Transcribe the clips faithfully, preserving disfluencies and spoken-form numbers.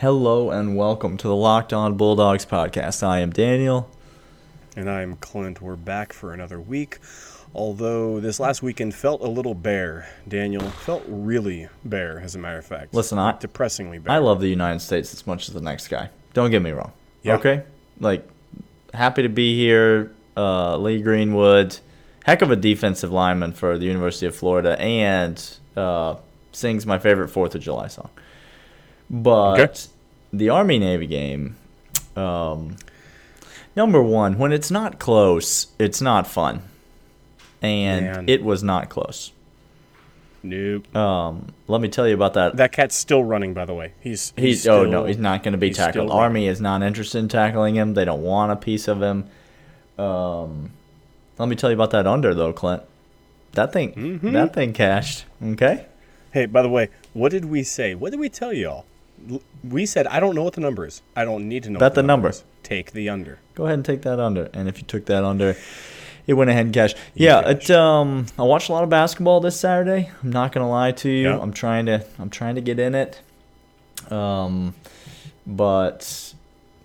Hello and welcome to the Locked On Bulldogs podcast. I am Daniel. And I am Clint. We're back for another week. Although this last weekend felt a little bare, Daniel, felt really bare, as a matter of fact. Listen, I, depressingly bare. I love the United States as much as the next guy. Don't get me wrong. Yeah. Okay? Like, happy to be here. Uh, Lee Greenwood, heck of a defensive lineman for the University of Florida, and uh, sings my favorite fourth of July song. But okay. The Army-Navy game, um, number one, when it's not close, it's not fun. And Man. It was not close. Nope. Um, let me tell you about that. That cat's still running, by the way. He's, he's, he's still, oh no, he's not going to be tackled. Army is not interested in tackling him. They don't want a piece of him. Um, let me tell you about that under though, Clint. That thing, mm-hmm. that thing cashed. Okay. Hey, by the way, what did we say? What did we tell y'all? We said, I don't know what the number is. I don't need to know. Bet the, the number. Is. Take the under. Go ahead and take that under. And if you took that under, it went ahead and cashed. Yeah, it, um, I watched a lot of basketball this Saturday. I'm not gonna lie to you. Yeah. I'm trying to. I'm trying to get in it. Um, but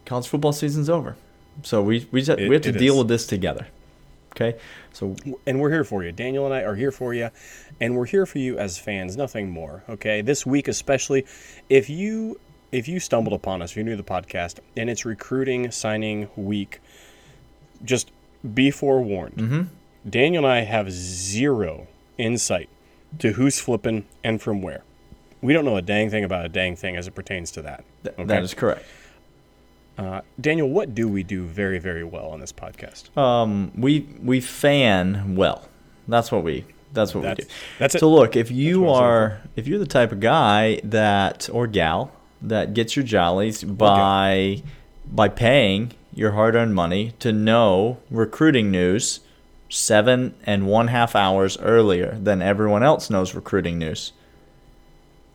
college football season's over, so we we just, it, we have to deal is. with this together. Okay, so and we're here for you. Daniel and I are here for you, and we're here for you as fans. Nothing more. Okay, this week especially, if you if you stumbled upon us, if you're new to the podcast, and it's recruiting signing week, just be forewarned. Mm-hmm. Daniel and I have zero insight to who's flipping and from where. We don't know a dang thing about a dang thing as it pertains to that. Th- okay? That is correct. Uh, Daniel, what do we do very, very well on this podcast? Um, we we fan well. That's what we. That's what that's, we do. That's so it. Look, if you are if you're the type of guy that or gal that gets your jollies by okay. by paying your hard-earned money to know recruiting news seven and one half hours earlier than everyone else knows recruiting news.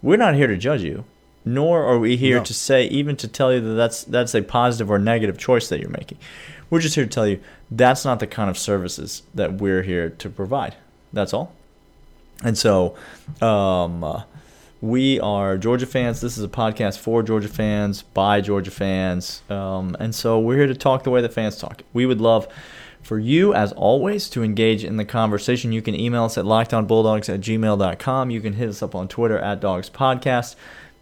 We're not here to judge you, nor are we here no. to say, even to tell you that that's, that's a positive or negative choice that you're making. We're just here to tell you that's not the kind of services that we're here to provide. That's all. And so um, uh, we are Georgia fans. This is a podcast for Georgia fans, by Georgia fans. Um, and so we're here to talk the way that fans talk. We would love for you, as always, to engage in the conversation. You can email us at lockdownbulldogs at gmail dot com. You can hit us up on Twitter at Dogs Podcast.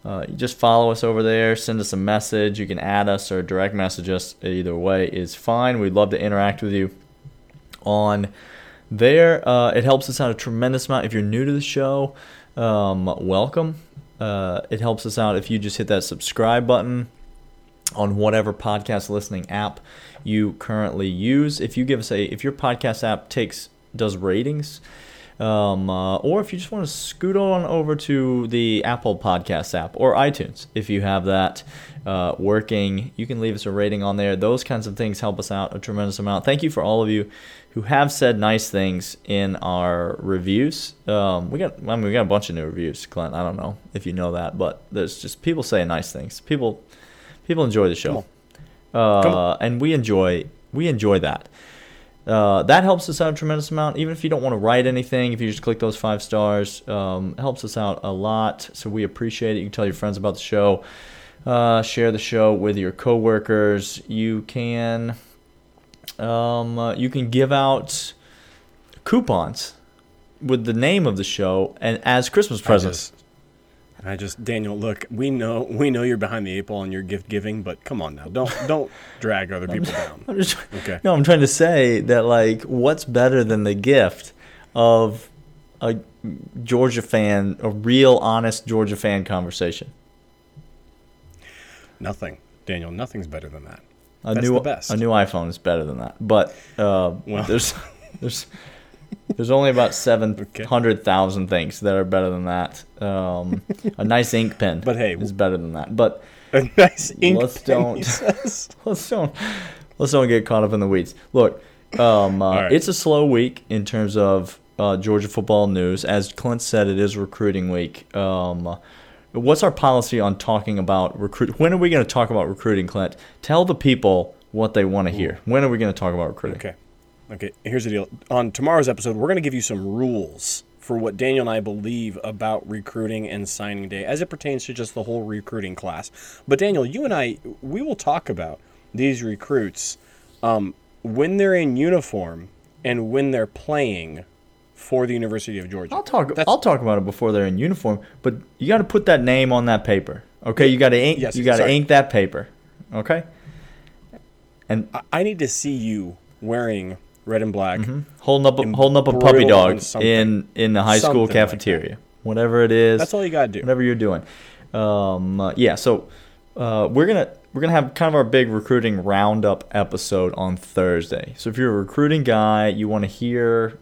Uh, just follow us over there. Send us a message. You can add us or direct message us. Either way is fine. We'd love to interact with you on there. Uh, it helps us out a tremendous amount. If you're new to the show, Um, welcome. Uh, it helps us out if you just hit that subscribe button on whatever podcast listening app you currently use. If you give us a, if your podcast app takes does ratings, um, uh, or if you just want to scoot on over to the Apple Podcast app or iTunes, if you have that uh, working, you can leave us a rating on there. Those kinds of things help us out a tremendous amount. Thank you for all of you who have said nice things in our reviews. Um, we got, I mean, we got a bunch of new reviews, Clint. I don't know if you know that, but there's just people saying nice things. People, people enjoy the show, Come on. Uh, Come on. and we enjoy, we enjoy that. Uh, that helps us out a tremendous amount. Even if you don't want to write anything, if you just click those five stars, um, it helps us out a lot. So we appreciate it. You can tell your friends about the show, uh, share the show with your coworkers. You can. Um, uh, you can give out coupons with the name of the show and as Christmas presents. I just, I just Daniel, look, we know we know you're behind the eight ball in your gift giving, but come on now, don't don't drag other people down. I'm just, okay. No, I'm trying to say that, like, what's better than the gift of a Georgia fan, a real honest Georgia fan conversation? Nothing, Daniel. Nothing's better than that. A That's new the best. A new iPhone is better than that, but uh, well. there's there's there's only about seven hundred thousand okay. things that are better than that. Um, a nice ink pen, but hey, is better than that. But a nice ink let's pen, don't he says. let's don't let's don't get caught up in the weeds. Look, um, uh, right. it's a slow week in terms of uh, Georgia football news. As Clint said, it is recruiting week. Um, What's our policy on talking about recruit? When are we going to talk about recruiting, Clint? Tell the people what they want to hear. When are we going to talk about recruiting? Okay. Okay. Here's the deal. On tomorrow's episode, we're going to give you some rules for what Daniel and I believe about recruiting and signing day as it pertains to just the whole recruiting class. But Daniel, you and I, we will talk about these recruits um, when they're in uniform and when they're playing for the University of Georgia. I'll talk That's, I'll talk about it before they're in uniform, but you got to put that name on that paper. Okay, you got to ink yes, you got to ink that paper. Okay? And I, I need to see you wearing red and black, mm-hmm. holding up a, holding up a puppy dog in, in the high something school cafeteria, like whatever it is. That's all you gotta do. Whatever you're doing, um, uh, yeah. So uh, we're gonna we're gonna have kind of our big recruiting roundup episode on Thursday. So if you're a recruiting guy, you want to hear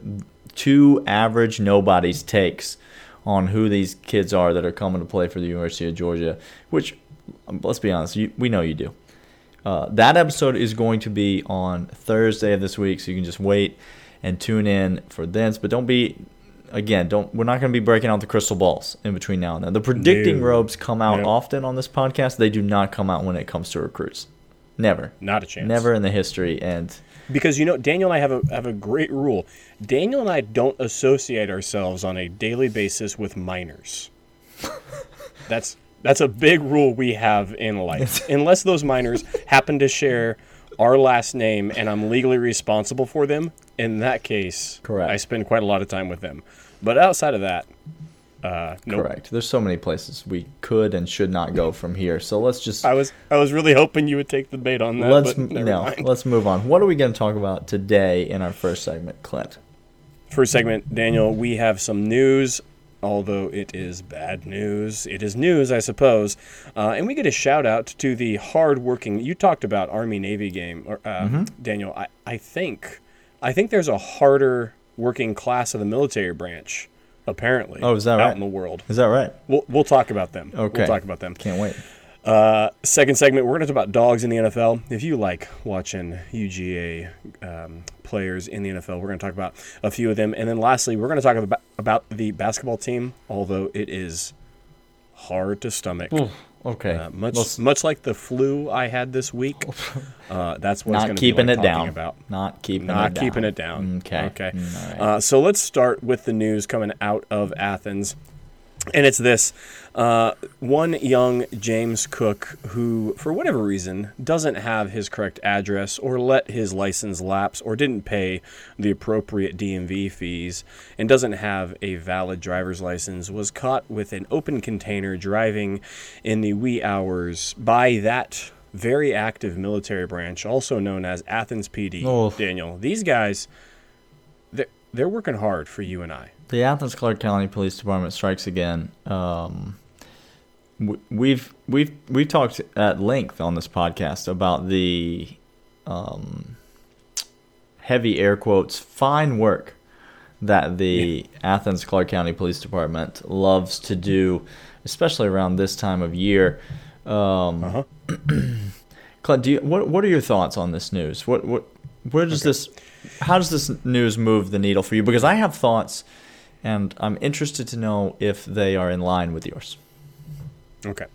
two average nobodies takes on who these kids are that are coming to play for the University of Georgia. Which, let's be honest, you, we know you do. Uh, that episode is going to be on Thursday of this week, so you can just wait and tune in for this. But don't be, again, don't. We're not going to be breaking out the crystal balls in between now and then. The predicting no. robes come out no. often on this podcast. They do not come out when it comes to recruits. Never. Not a chance. Never in the history. And because, you know, Daniel and I have a have a great rule. Daniel and I don't associate ourselves on a daily basis with minors. That's... That's a big rule we have in life. Unless those minors happen to share our last name and I'm legally responsible for them, in that case, correct. I spend quite a lot of time with them. But outside of that, uh, nope. Correct. There's so many places we could and should not go from here. So let's just... I was I was really hoping you would take the bait on that, let's, but never no, mind. Let's move on. What are we going to talk about today in our first segment, Clint? First segment, Daniel, we have some news. Although it is bad news, it is news, I suppose. Uh, and we get a shout-out to the hard-working... You talked about Army-Navy game, or, uh, mm-hmm. Daniel. I, I think I think there's a harder-working class of the military branch, apparently, oh, is that out right? in the world. Is that right? We'll, we'll talk about them. Okay. We'll talk about them. Can't wait. Uh, second segment, we're going to talk about dogs in the N F L. If you like watching U G A um, players in the N F L, we're going to talk about a few of them. And then lastly, we're going to talk about, about the basketball team, although it is hard to stomach. Ooh, okay. Uh, much Let's, much like the flu I had this week. Uh, that's what it's going to be like talking down. About. Not keeping Not it down. Not keeping it down. Okay. Okay. All right. uh, so let's start with the news coming out of Athens. And it's this, uh, one young James Cook who, for whatever reason, doesn't have his correct address or let his license lapse or didn't pay the appropriate D M V fees and doesn't have a valid driver's license, was caught with an open container driving in the wee hours by that very active military branch, also known as Athens P D. Oh. Daniel, these guys, they're, they're working hard for you and I. The Athens Clarke County Police Department strikes again. Um, we've we've we've talked at length on this podcast about the um, heavy air quotes fine work that the yeah. Athens Clarke County Police Department loves to do, especially around this time of year. Um, uh-huh. Clint, do you, what what are your thoughts on this news? What what where does okay. this how does this news move the needle for you? Because I have thoughts. And I'm interested to know if they are in line with yours. Okay.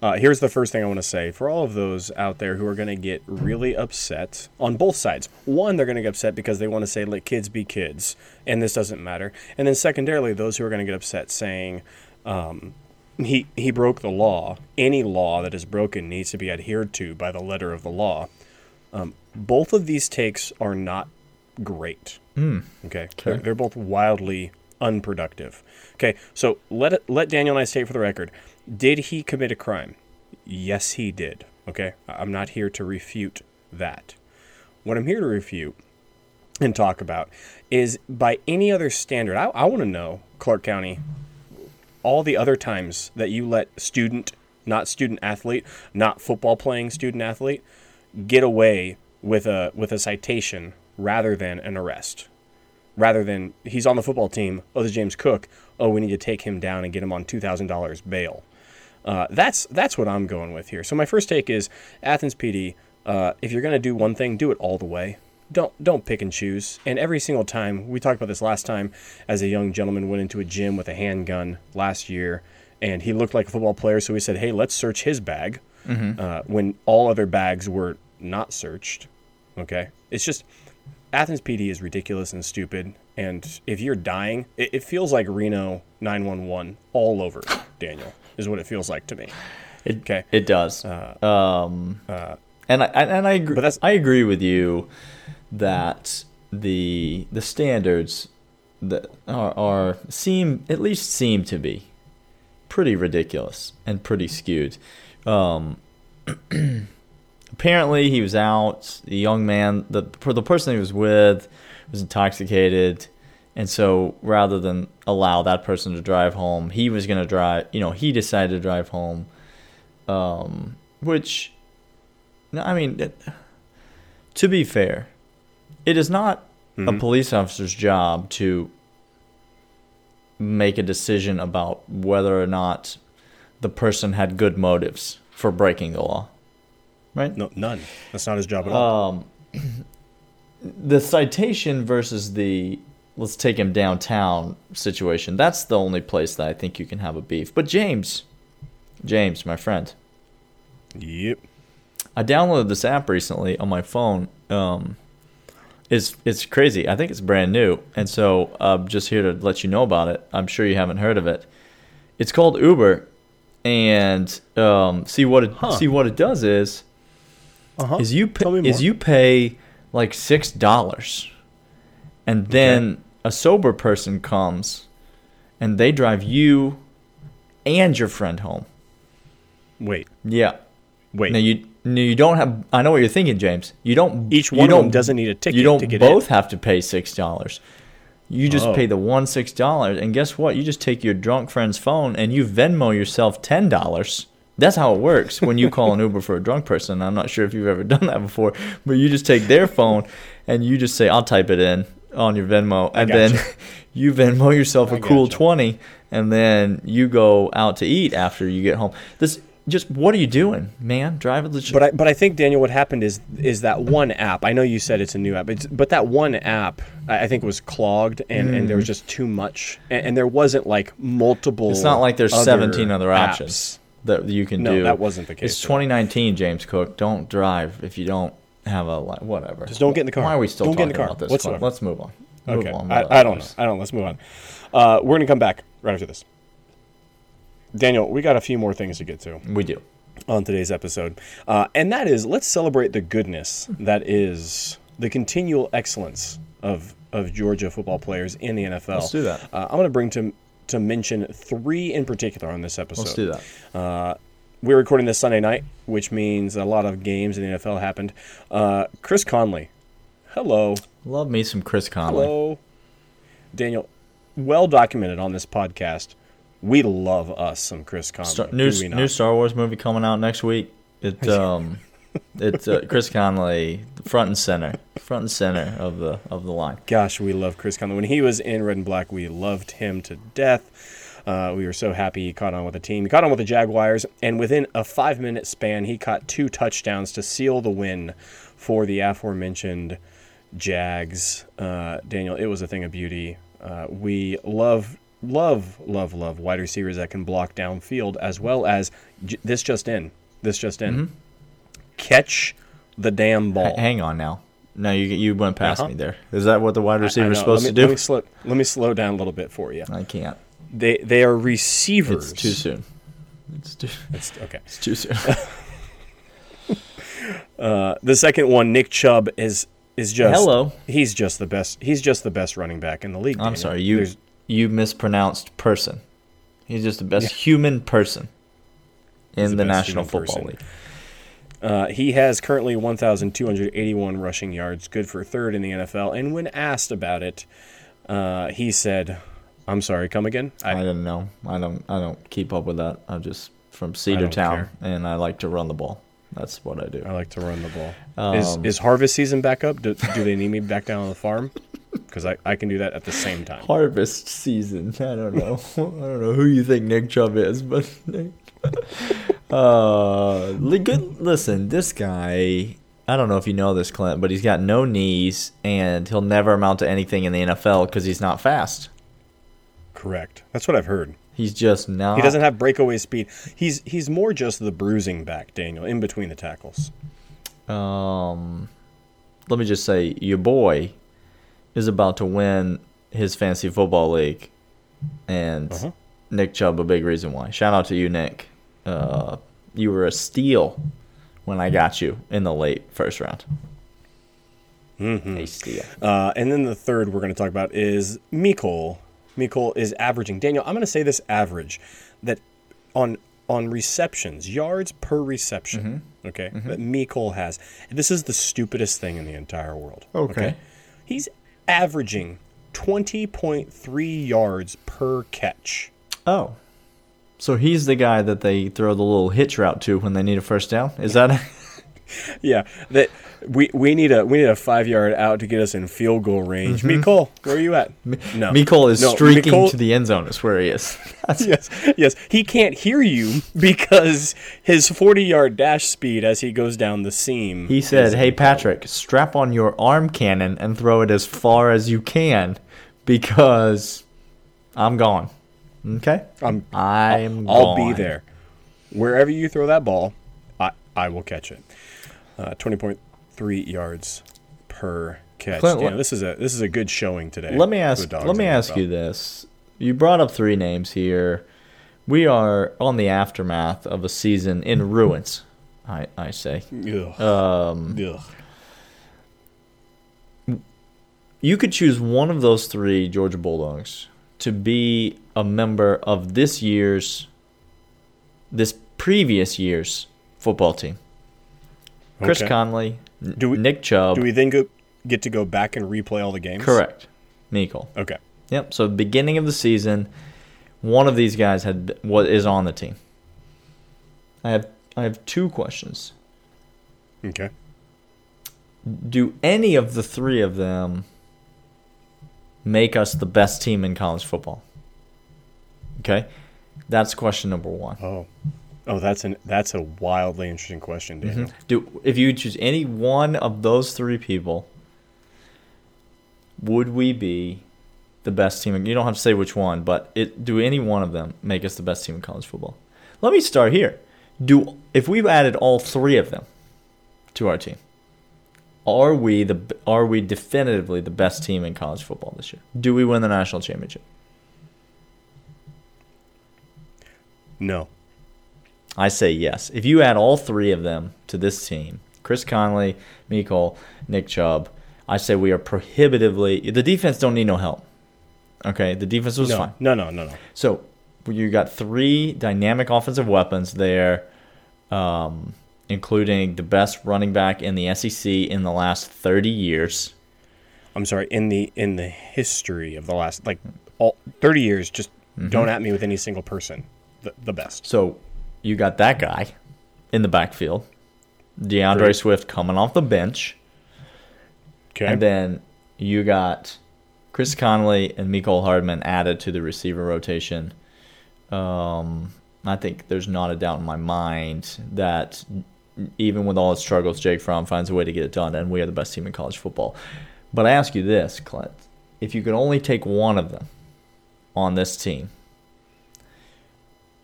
Uh, here's the first thing I want to say. For all of those out there who are going to get really upset on both sides. One, they're going to get upset because they want to say, let kids be kids, and this doesn't matter. And then secondarily, those who are going to get upset saying, um, he, he broke the law. Any law that is broken needs to be adhered to by the letter of the law. Um, both of these takes are not great. Mm. Okay. They're, they're both wildly unproductive. Okay, so let it, let Daniel and I state for the record, did he commit a crime? Yes, he did. Okay, I'm not here to refute that. What I'm here to refute and talk about is by any other standard, I, I want to know, Clarke County, all the other times that you let student, not student athlete, not football playing student athlete, get away with a with a citation rather than an arrest. Rather than, he's on the football team, oh, there's James Cook, oh, we need to take him down and get him on two thousand dollars bail. Uh, that's that's what I'm going with here. So my first take is, Athens P D, uh, if you're going to do one thing, do it all the way. Don't don't pick and choose. And every single time, we talked about this last time, as a young gentleman went into a gym with a handgun last year, and he looked like a football player, so we said, hey, let's search his bag, mm-hmm. uh, when all other bags were not searched. Okay? It's just... Athens P D is ridiculous and stupid, and if you're dying, it, it feels like Reno nine one one all over, Daniel, is what it feels like to me. It, okay, it does. Uh, um, uh, and I and I agree. But that's, I agree with you that the the standards that are, are seem at least seem to be pretty ridiculous and pretty skewed. Um, apparently, he was out. The young man, the the person he was with, was intoxicated, and so rather than allow that person to drive home, he was going to drive. You know, he decided to drive home. Um, which, I mean, to be fair, it is not mm-hmm. a police officer's job to make a decision about whether or not the person had good motives for breaking the law, right? No, none. That's not his job at all. Um, the citation versus the let's take him downtown situation, that's the only place that I think you can have a beef. But James, James, my friend. Yep. I downloaded this app recently on my phone. Um, it's it's crazy. I think it's brand new, and so I'm just here to let you know about it. I'm sure you haven't heard of it. It's called Uber, and um, see what it, huh. see what it does is uh-huh. is you pay, is you pay like six dollars, and then okay. a sober person comes, and they drive you and your friend home. Wait. Yeah. Wait. Now you no, you don't have. I know what you're thinking, James. You don't. Each one you don't, of them doesn't need a ticket. You don't to get both in. Have to pay six dollars. You just oh. pay the one six dollars, and guess what? You just take your drunk friend's phone and you Venmo yourself ten dollars. That's how it works when you call an Uber for a drunk person. I'm not sure if you've ever done that before, but you just take their phone and you just say, "I'll type it in on your Venmo," and then you. you Venmo yourself a I cool gotcha. twenty, and then you go out to eat after you get home. This. Just what are you doing, man? Driving the. But I, but I think Daniel, what happened is is that one app. I know you said it's a new app, it's, but that one app I think was clogged, and, mm. and there was just too much, and, and there wasn't like multiple. It's not like there's other seventeen other apps. options that you can no, do. No, that wasn't the case. It's twenty nineteen, James Cook. Don't drive if you don't have a li- whatever. Just don't get in the car. Why are we still don't talking about this? Let's move on. Move okay, on, I, I don't. Know. I don't. Let's move on. Uh, we're gonna come back right after this. Daniel, we got a few more things to get to. We do. On today's episode. Uh, and that is, let's celebrate the goodness that is the continual excellence of, of Georgia football players in the N F L. Let's do that. Uh, I'm going to bring to to mention three in particular on this episode. Let's do that. Uh, we're recording this Sunday night, which means a lot of games in the N F L happened. Uh, Chris Conley. Hello. Love me some Chris Conley. Hello. Daniel, well documented on this podcast. We love us some Chris Conley. Star, new, new Star Wars movie coming out next week. It, um, it's uh, Chris Conley, front and center, front and center of the of the line. Gosh, we love Chris Conley. When he was in Red and Black, we loved him to death. Uh, we were so happy he caught on with the team. He caught on with the Jaguars, and within a five-minute span, he caught two touchdowns to seal the win for the aforementioned Jags. Uh, Daniel, it was a thing of beauty. Uh, we love. Love, love, love wide receivers that can block downfield, as well as j- this just in. This just in. Mm-hmm. Catch the damn ball. H- hang on now. No, you you went past uh-huh. me there. Is that what the wide receiver is supposed me, to do? Let me, slow, let me slow down a little bit for you. I can't. They they are receivers. It's too soon. It's too it's, okay. It's too soon. uh, the second one, Nick Chubb, is is just hello. He's just the best. He's just the best running back in the league. I'm Daniel. sorry, you. There's, You mispronounced person. He's just the best yeah. human person in the, the National Football person. League. Uh, he has currently one thousand two hundred eighty-one rushing yards, good for third in the N F L. And when asked about it, uh, he said, "I'm sorry, come again." I, I didn't know. I don't. I don't keep up with that. I'm just from Cedartown, and I like to run the ball. That's what I do. I like to run the ball. Um, is is harvest season back up? Do, do they need me back down on the farm? Because I, I can do that at the same time. Harvest season. I don't know. I don't know who you think Nick Chubb is, but Nick. Uh, good. Listen, this guy. I don't know if you know this, Clint, but he's got no knees, and he'll never amount to anything in the N F L because he's not fast. Correct. That's what I've heard. He's just not. He doesn't have breakaway speed. He's he's more just the bruising back, Daniel, in between the tackles. Um, let me just say, your boy. is about to win his fantasy football league, and uh-huh. Nick Chubb, a big reason why. Shout out to you, Nick. Uh, you were a steal when I got you in the late first round. Mm-hmm. A steal. Uh, and then the third we're going to talk about is Mecole. Mecole is averaging. Daniel, I'm going to say this average, that on on receptions, yards per reception, mm-hmm. okay, mm-hmm. that Mecole has. This is the stupidest thing in the entire world. Okay. okay? He's averaging twenty point three yards per catch. Oh. So he's the guy that they throw the little hitch route to when they need a first down? Is that a- Yeah, that we we need a we need a five yard out to get us in field goal range. Mm-hmm. Mecole, where are you at? Me- no, Mecole is no, streaking Mecole- to the end zone. Is where he is. yes, yes, he can't hear you because his forty yard dash speed as he goes down the seam. He said, "Hey Patrick, strap on your arm cannon and throw it as far as you can, because I'm gone." Okay, I'm I'm I'll, gone. I'll be there. Wherever you throw that ball, I I will catch it. Uh, twenty point three yards per catch. Clint, Daniel, this is a this is a good showing today. Let me ask. Let me ask you this: you brought up three names here. We are on the aftermath of a season in ruins. I I say. Ugh. Um, Ugh. You could choose one of those three Georgia Bulldogs to be a member of this year's, this previous year's football team. Chris okay. Conley, do we, Nick Chubb. Do we then go, get to go back and replay all the games? Correct. Mecole. Okay. Yep. So beginning of the season, one of these guys had what is on the team. I have I have two questions. Okay. Do any of the three of them make us the best team in college football? Okay. That's question number one. Oh. Oh, that's an that's a wildly interesting question, Daniel. Mm-hmm. Do if you choose any one of those three people, would we be the best team? You don't have to say which one, but it do any one of them make us the best team in college football? Let me start here. Do if we've added all three of them to our team, are we the are we definitively the best team in college football this year? Do we win the national championship? No. I say yes. If you add all three of them to this team, Chris Conley, Mecole, Nick Chubb, I say we are prohibitively – the defense don't need no help. Okay, the defense was no, fine. No, no, no, no. So you got three dynamic offensive weapons there, um, including the best running back in the S E C in the last thirty years. I'm sorry, in the in the history of the last – like all thirty years, just mm-hmm. don't at me with any single person. The, the best. So – you got that guy in the backfield, DeAndre Great. Swift coming off the bench. Okay. And then you got Chris Conley and Mecole Hardman added to the receiver rotation. Um, I think there's not a doubt in my mind that even with all his struggles, Jake Fromm finds a way to get it done, and we are the best team in college football. But I ask you this, Clint. If you could only take one of them on this team,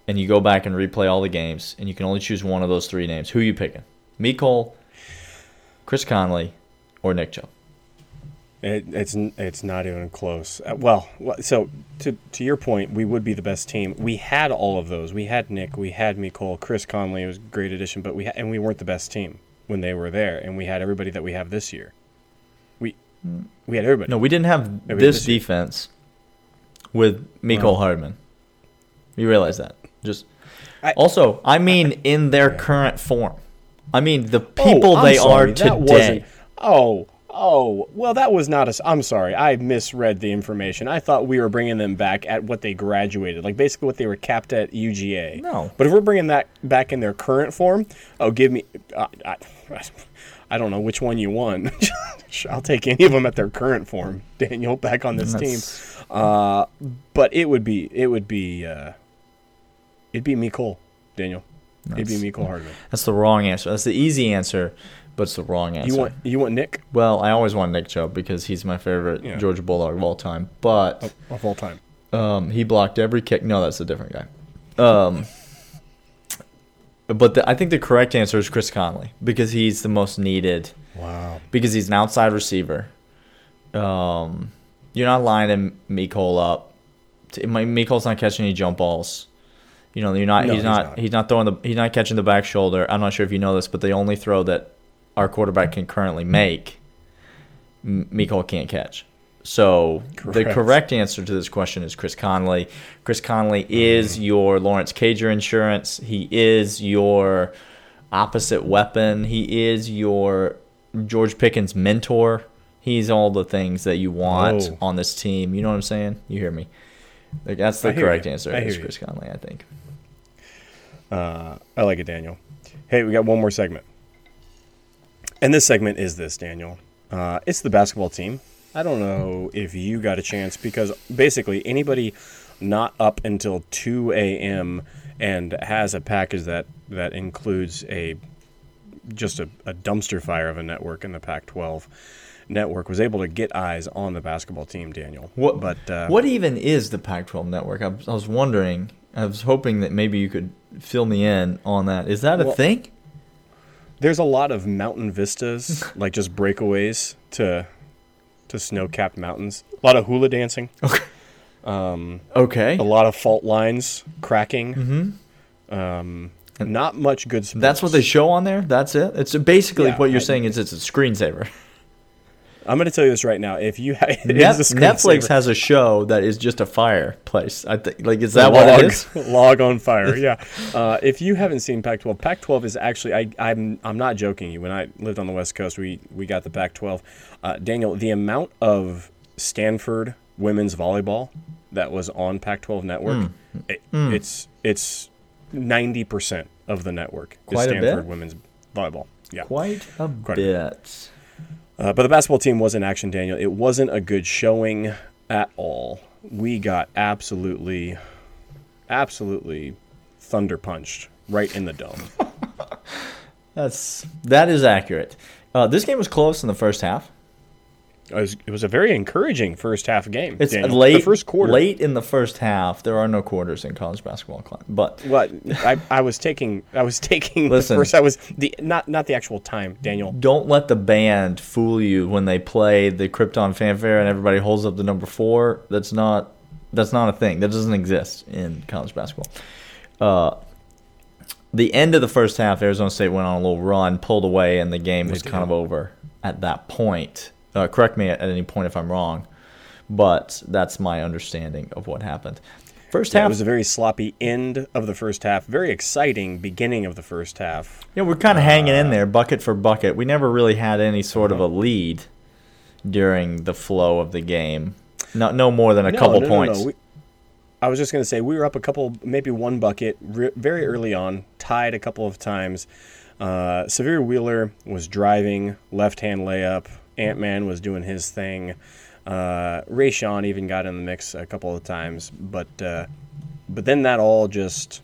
and you go back and replay all the games, and you can only choose one of those three names, who are you picking? Mecole, Chris Conley, or Nick Chubb? It, it's it's not even close. Uh, well, so to to your point, we would be the best team. We had all of those. We had Nick. We had Mecole. Chris Conley was a great addition, but we ha- and we weren't the best team when they were there, and we had everybody that we have this year. We we had everybody. No, we didn't have this, this defense with Mecole uh-huh. Hardman. You realize that. Just I, also, I mean, in their current form. I mean, the people oh, they sorry, are today. Oh, oh, well, that was not a. I'm sorry, I misread the information. I thought we were bringing them back at what they graduated, like basically what they were capped at U G A. No, but if we're bringing that back in their current form, oh, give me. Uh, I, I don't know which one you want. I'll take any of them at their current form, Daniel, back on this That's, team. Uh, but it would be, it would be. Uh, It'd be Mecole, Daniel. It'd be Mecole Hardman. That's the wrong answer. That's the easy answer, but it's the wrong answer. You want you want Nick? Well, I always want Nick Chubb because he's my favorite yeah. Georgia Bulldog of all time. But of, of all time, um, he blocked every kick. No, that's a different guy. Um, but the, I think the correct answer is Chris Conley because he's the most needed. Wow. Because he's an outside receiver. um, you're not lining Mecole up. Mecole's not catching any jump balls. You know, you're not. No, he's, he's not, not. He's not throwing the. He's not catching the back shoulder. I'm not sure if you know this, but the only throw that our quarterback can currently make, Mecole can't catch. So correct. The correct answer to this question is Chris Conley. Chris Conley is your Lawrence Cager insurance. He is your opposite weapon. He is your George Pickens mentor. He's all the things that you want Whoa. on this team. You know what I'm saying? You hear me? Like, that's the correct you. answer. It's Chris you. Conley, I think. Uh, I like it, Daniel. Hey, we got one more segment. And this segment is this, Daniel. Uh, it's the basketball team. I don't know if you got a chance because basically anybody not up until two a.m. and has a package that, that includes a just a, a dumpster fire of a network in the Pac twelve network was able to get eyes on the basketball team, Daniel. What, but uh, what even is the Pac twelve network? I, I was wondering. I was hoping that maybe you could fill me in on that. Is that a well, thing? There's a lot of mountain vistas, like just breakaways to to snow-capped mountains. A lot of hula dancing. Okay. Um, okay. A lot of fault lines cracking. Mm-hmm. Um, not much good sports. That's what they show on there? That's it? It's basically yeah, what you're I, saying is it's a screensaver. I'm going to tell you this right now. If you ha- it Net- is a Netflix has a show that is just a fireplace. I think like is that log, what it is? Log on fire. Yeah. Uh, if you haven't seen Pac twelve, Pac twelve is actually I I'm I'm not joking you. When I lived on the West Coast, we we got the Pac twelve. Uh, Daniel, the amount of Stanford women's volleyball that was on Pac twelve network, mm. It, mm. it's it's ninety percent of the network Quite is Stanford a bit. women's volleyball. Yeah. Quite a Quite bit. A bit. Uh, but the basketball team was in action, Daniel. It wasn't a good showing at all. We got absolutely, absolutely thunder punched right in the dome. That's that is accurate. Uh, this game was close in the first half. It was, it was a very encouraging first half game. It's Daniel. late, the first quarter. Late in the first half. There are no quarters in college basketball, but what I, I was taking, I was taking. Listen, the first, I was the not not the actual time, Daniel. Don't let the band fool you when they play the Krypton fanfare and everybody holds up the number four. That's not that's not a thing. That doesn't exist in college basketball. Uh, the end of the first half, Arizona State went on a little run, pulled away, and the game was kind of over at that point. Uh, correct me at any point if I'm wrong, but that's my understanding of what happened. First half yeah, it was a very sloppy end of the first half, very exciting beginning of the first half. Yeah, we're kind of uh, hanging in there, bucket for bucket. We never really had any sort of a lead during the flow of the game. No, no more than a no, couple no, points. No, no. We, I was just going to say we were up a couple, maybe one bucket re- very early on, tied a couple of times. Uh, Sahvir Wheeler was driving, left-hand layup. Ant-Man was doing his thing. Uh, Rayshon even got in the mix a couple of times. But uh, but then that all just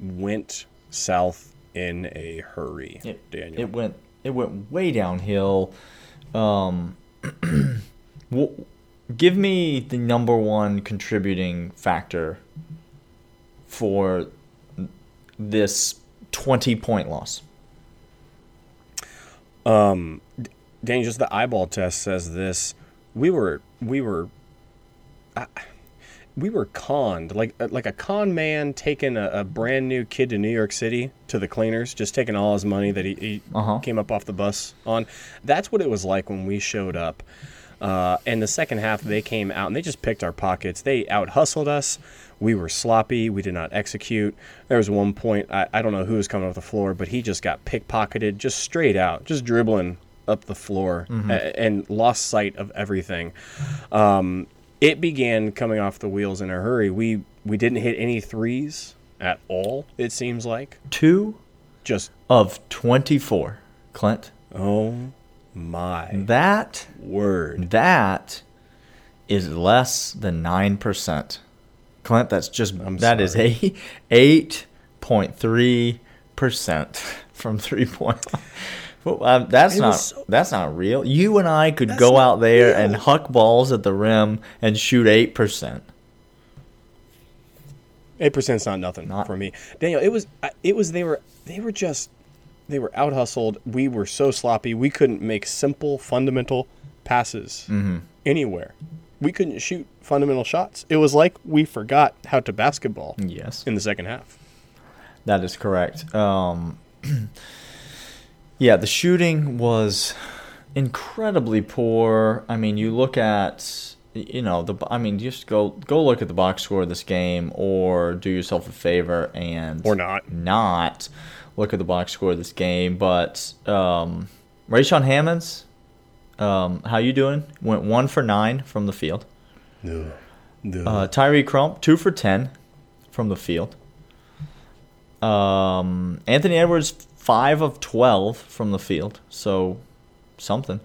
went south in a hurry, it, Daniel. It went, it went way downhill. Um, give me the number one contributing factor for this twenty-point loss. Um... Daniel, just the eyeball test says this. We were, we were, uh, we were conned like like a con man taking a, a brand new kid to New York City to the cleaners, just taking all his money that he, he uh-huh. came up off the bus on. That's what it was like when we showed up. Uh, and the second half, they came out and they just picked our pockets. They out hustled us. We were sloppy. We did not execute. There was one point I, I don't know who was coming off the floor, but he just got pickpocketed, just straight out, just dribbling up the floor mm-hmm. and lost sight of everything. Um, it began coming off the wheels in a hurry. We we didn't hit any threes at all, it seems like. Two just of twenty-four, Clint. Oh, my. That word. That is less than nine percent. Clint, that's just, I'm that sorry. is a eight point three percent from three-point. Well, um, that's it not so, that's not real. You and I could go out there real. and huck balls at the rim and shoot eight percent. Eight percent's not nothing not, for me, Daniel. It was it was they were they were just they were out hustled. We were so sloppy. We couldn't make simple fundamental passes mm-hmm. anywhere. We couldn't shoot fundamental shots. It was like we forgot how to basketball yes. in the second half. That is correct. Um, yeah, the shooting was incredibly poor. I mean, you look at, you know, the. I mean, just go go look at the box score of this game, or do yourself a favor and or not not look at the box score of this game. But um, Rayshon Hammonds, um, how you doing? Went one for nine from the field. No, no. Uh, Tyree Crump two for ten from the field. Um, Anthony Edwards, five of twelve from the field, so something.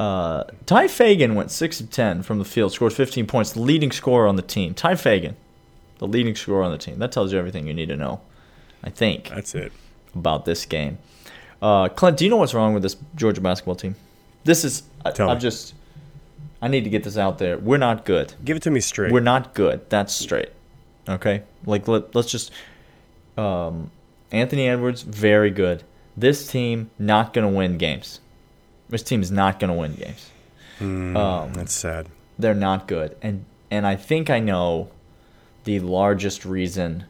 Uh, Ty Fagan went six of ten from the field, scored fifteen points, the leading scorer on the team. Ty Fagan, the leading scorer on the team. That tells you everything you need to know, I think. That's it. About this game. Uh, Clint, do you know what's wrong with this Georgia basketball team? This is – I'm just – I need to get this out there. We're not good. Give it to me straight. We're not good. That's straight. Okay? Like, let, let's just – Um, Anthony Edwards, very good. This team, not going to win games. This team is not going to win games. Mm, um, that's sad. They're not good. And and I think I know the largest reason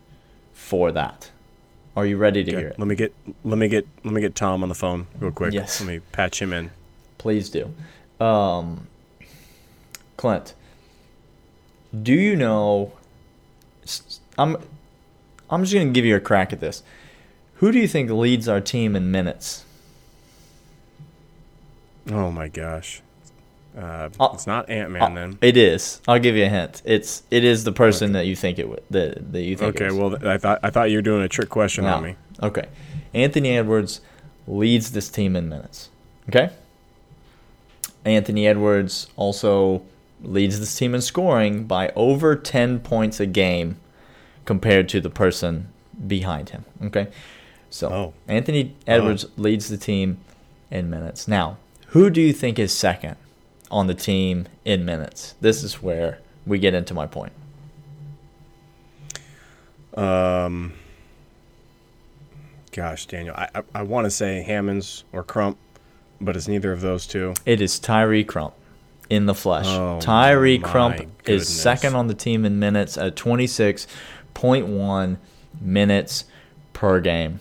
for that. Are you ready to okay. hear it? Let me get let me get let me get Tom on the phone real quick. Yes. Let me patch him in. Please do. Um, Clint, do you know I'm I'm just going to give you a crack at this. Who do you think leads our team in minutes? Oh, my gosh. Uh, uh, it's not Ant-Man, uh, then. It is. I'll give you a hint. It's it is the person okay. that you think it that, that you think. Okay, it well, I thought I thought you were doing a trick question no. on me. Okay. Anthony Edwards leads this team in minutes. Okay? Anthony Edwards also leads this team in scoring by over ten points a game, compared to the person behind him, okay? So oh. Anthony Edwards oh. leads the team in minutes. Now, who do you think is second on the team in minutes? This is where we get into my point. Um, gosh, Daniel, I I, I want to say Hammonds or Crump, but it's neither of those two. It is Tyree Crump. In the flesh. Oh, Tyree Crump goodness. is second on the team in minutes at twenty-six point one minutes per game.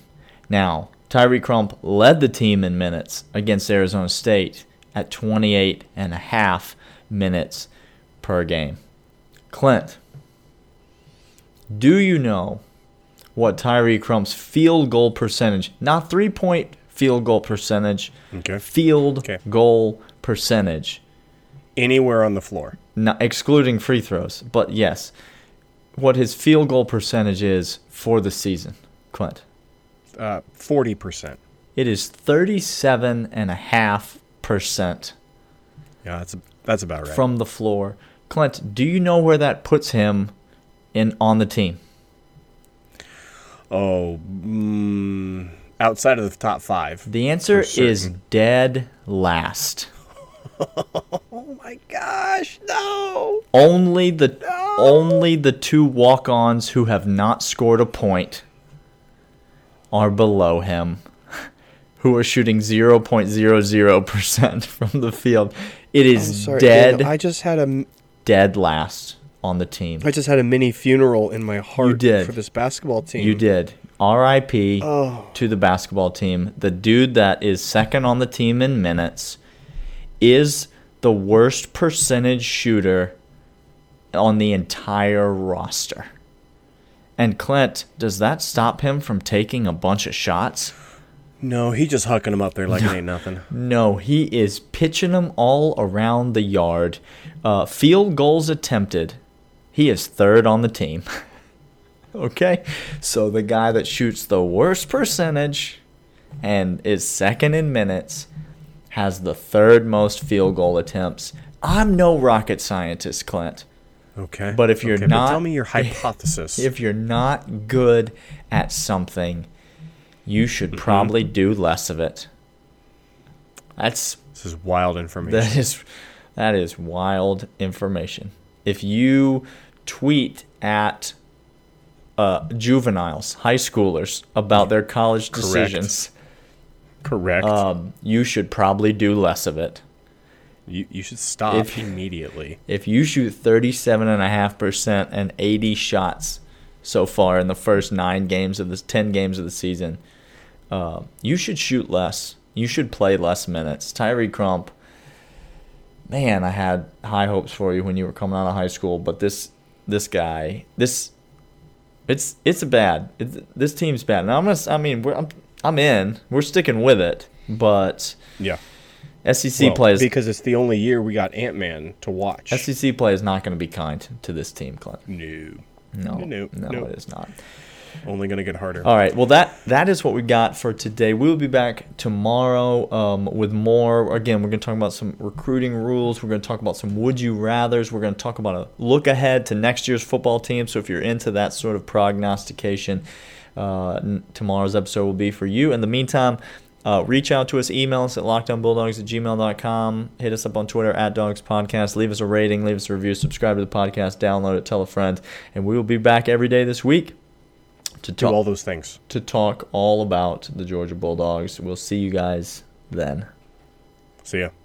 Now, Tyree Crump led the team in minutes against Arizona State at twenty-eight and a half minutes per game. Clint, do you know what Tyree Crump's field goal percentage, not three-point field goal percentage, okay. field okay. goal percentage anywhere on the floor. Not excluding free throws, but yes. What his field goal percentage is for the season, Clint? Uh, forty percent. It is thirty-seven point five percent. Yeah, that's that's about right. From the floor. Clint, do you know where that puts him in on the team? Oh, mm, outside of the top five. The answer is dead last. Oh my gosh, no. Only the no. only the two walk-ons who have not scored a point are below him, who are shooting zero point zero zero percent from the field. It is sorry, dead. Daniel, I just had a dead last on the team. I just had a mini funeral in my heart for this basketball team. You did. R I P Oh. to the basketball team. The dude that is second on the team in minutes is the worst percentage shooter on the entire roster. And Clint, does that stop him from taking a bunch of shots? No, he just hucking them up there like no, it ain't nothing. No, he is pitching them all around the yard. Uh, field goals attempted. He is third on the team. Okay? So the guy that shoots the worst percentage and is second in minutes has the third most field goal attempts. I'm no rocket scientist, Clint. Okay. But if you're okay, not, tell me your hypothesis. If you're not good at something, you should mm-hmm. probably do less of it. That's this is wild information. That is that is wild information. If you tweet at uh, juveniles, high schoolers about their college Correct. decisions. Correct. Um, you should probably do less of it. You you should stop if, immediately. If you shoot thirty-seven point five percent and eighty shots so far in the first nine games of this, ten games of the season, uh, you should shoot less. You should play less minutes. Tyree Crump, man, I had high hopes for you when you were coming out of high school, but this this guy, this it's it's a bad. It's, this team's bad. Now I'm gonna, I mean, we're, I'm I'm in. We're sticking with it, but yeah. S E C well, play is, because it's the only year we got Ant-Man to watch. S E C play is not going to be kind to this team, Clint. No. No, no, no, no. It is not. Only going to get harder. All right, well, that that is what we got for today. We will be back tomorrow um, with more. Again, we're going to talk about some recruiting rules. We're going to talk about some would you rathers. We're going to talk about a look ahead to next year's football team. So if you're into that sort of prognostication, uh, tomorrow's episode will be for you. In the meantime, Uh, reach out to us, email us at lockdownbulldogs at gmail dot com. Hit us up on Twitter at Dogs Podcast. Leave us a rating, leave us a review, subscribe to the podcast, download it, tell a friend. And we will be back every day this week to talk, do all those things. To talk all about the Georgia Bulldogs. We'll see you guys then. See ya.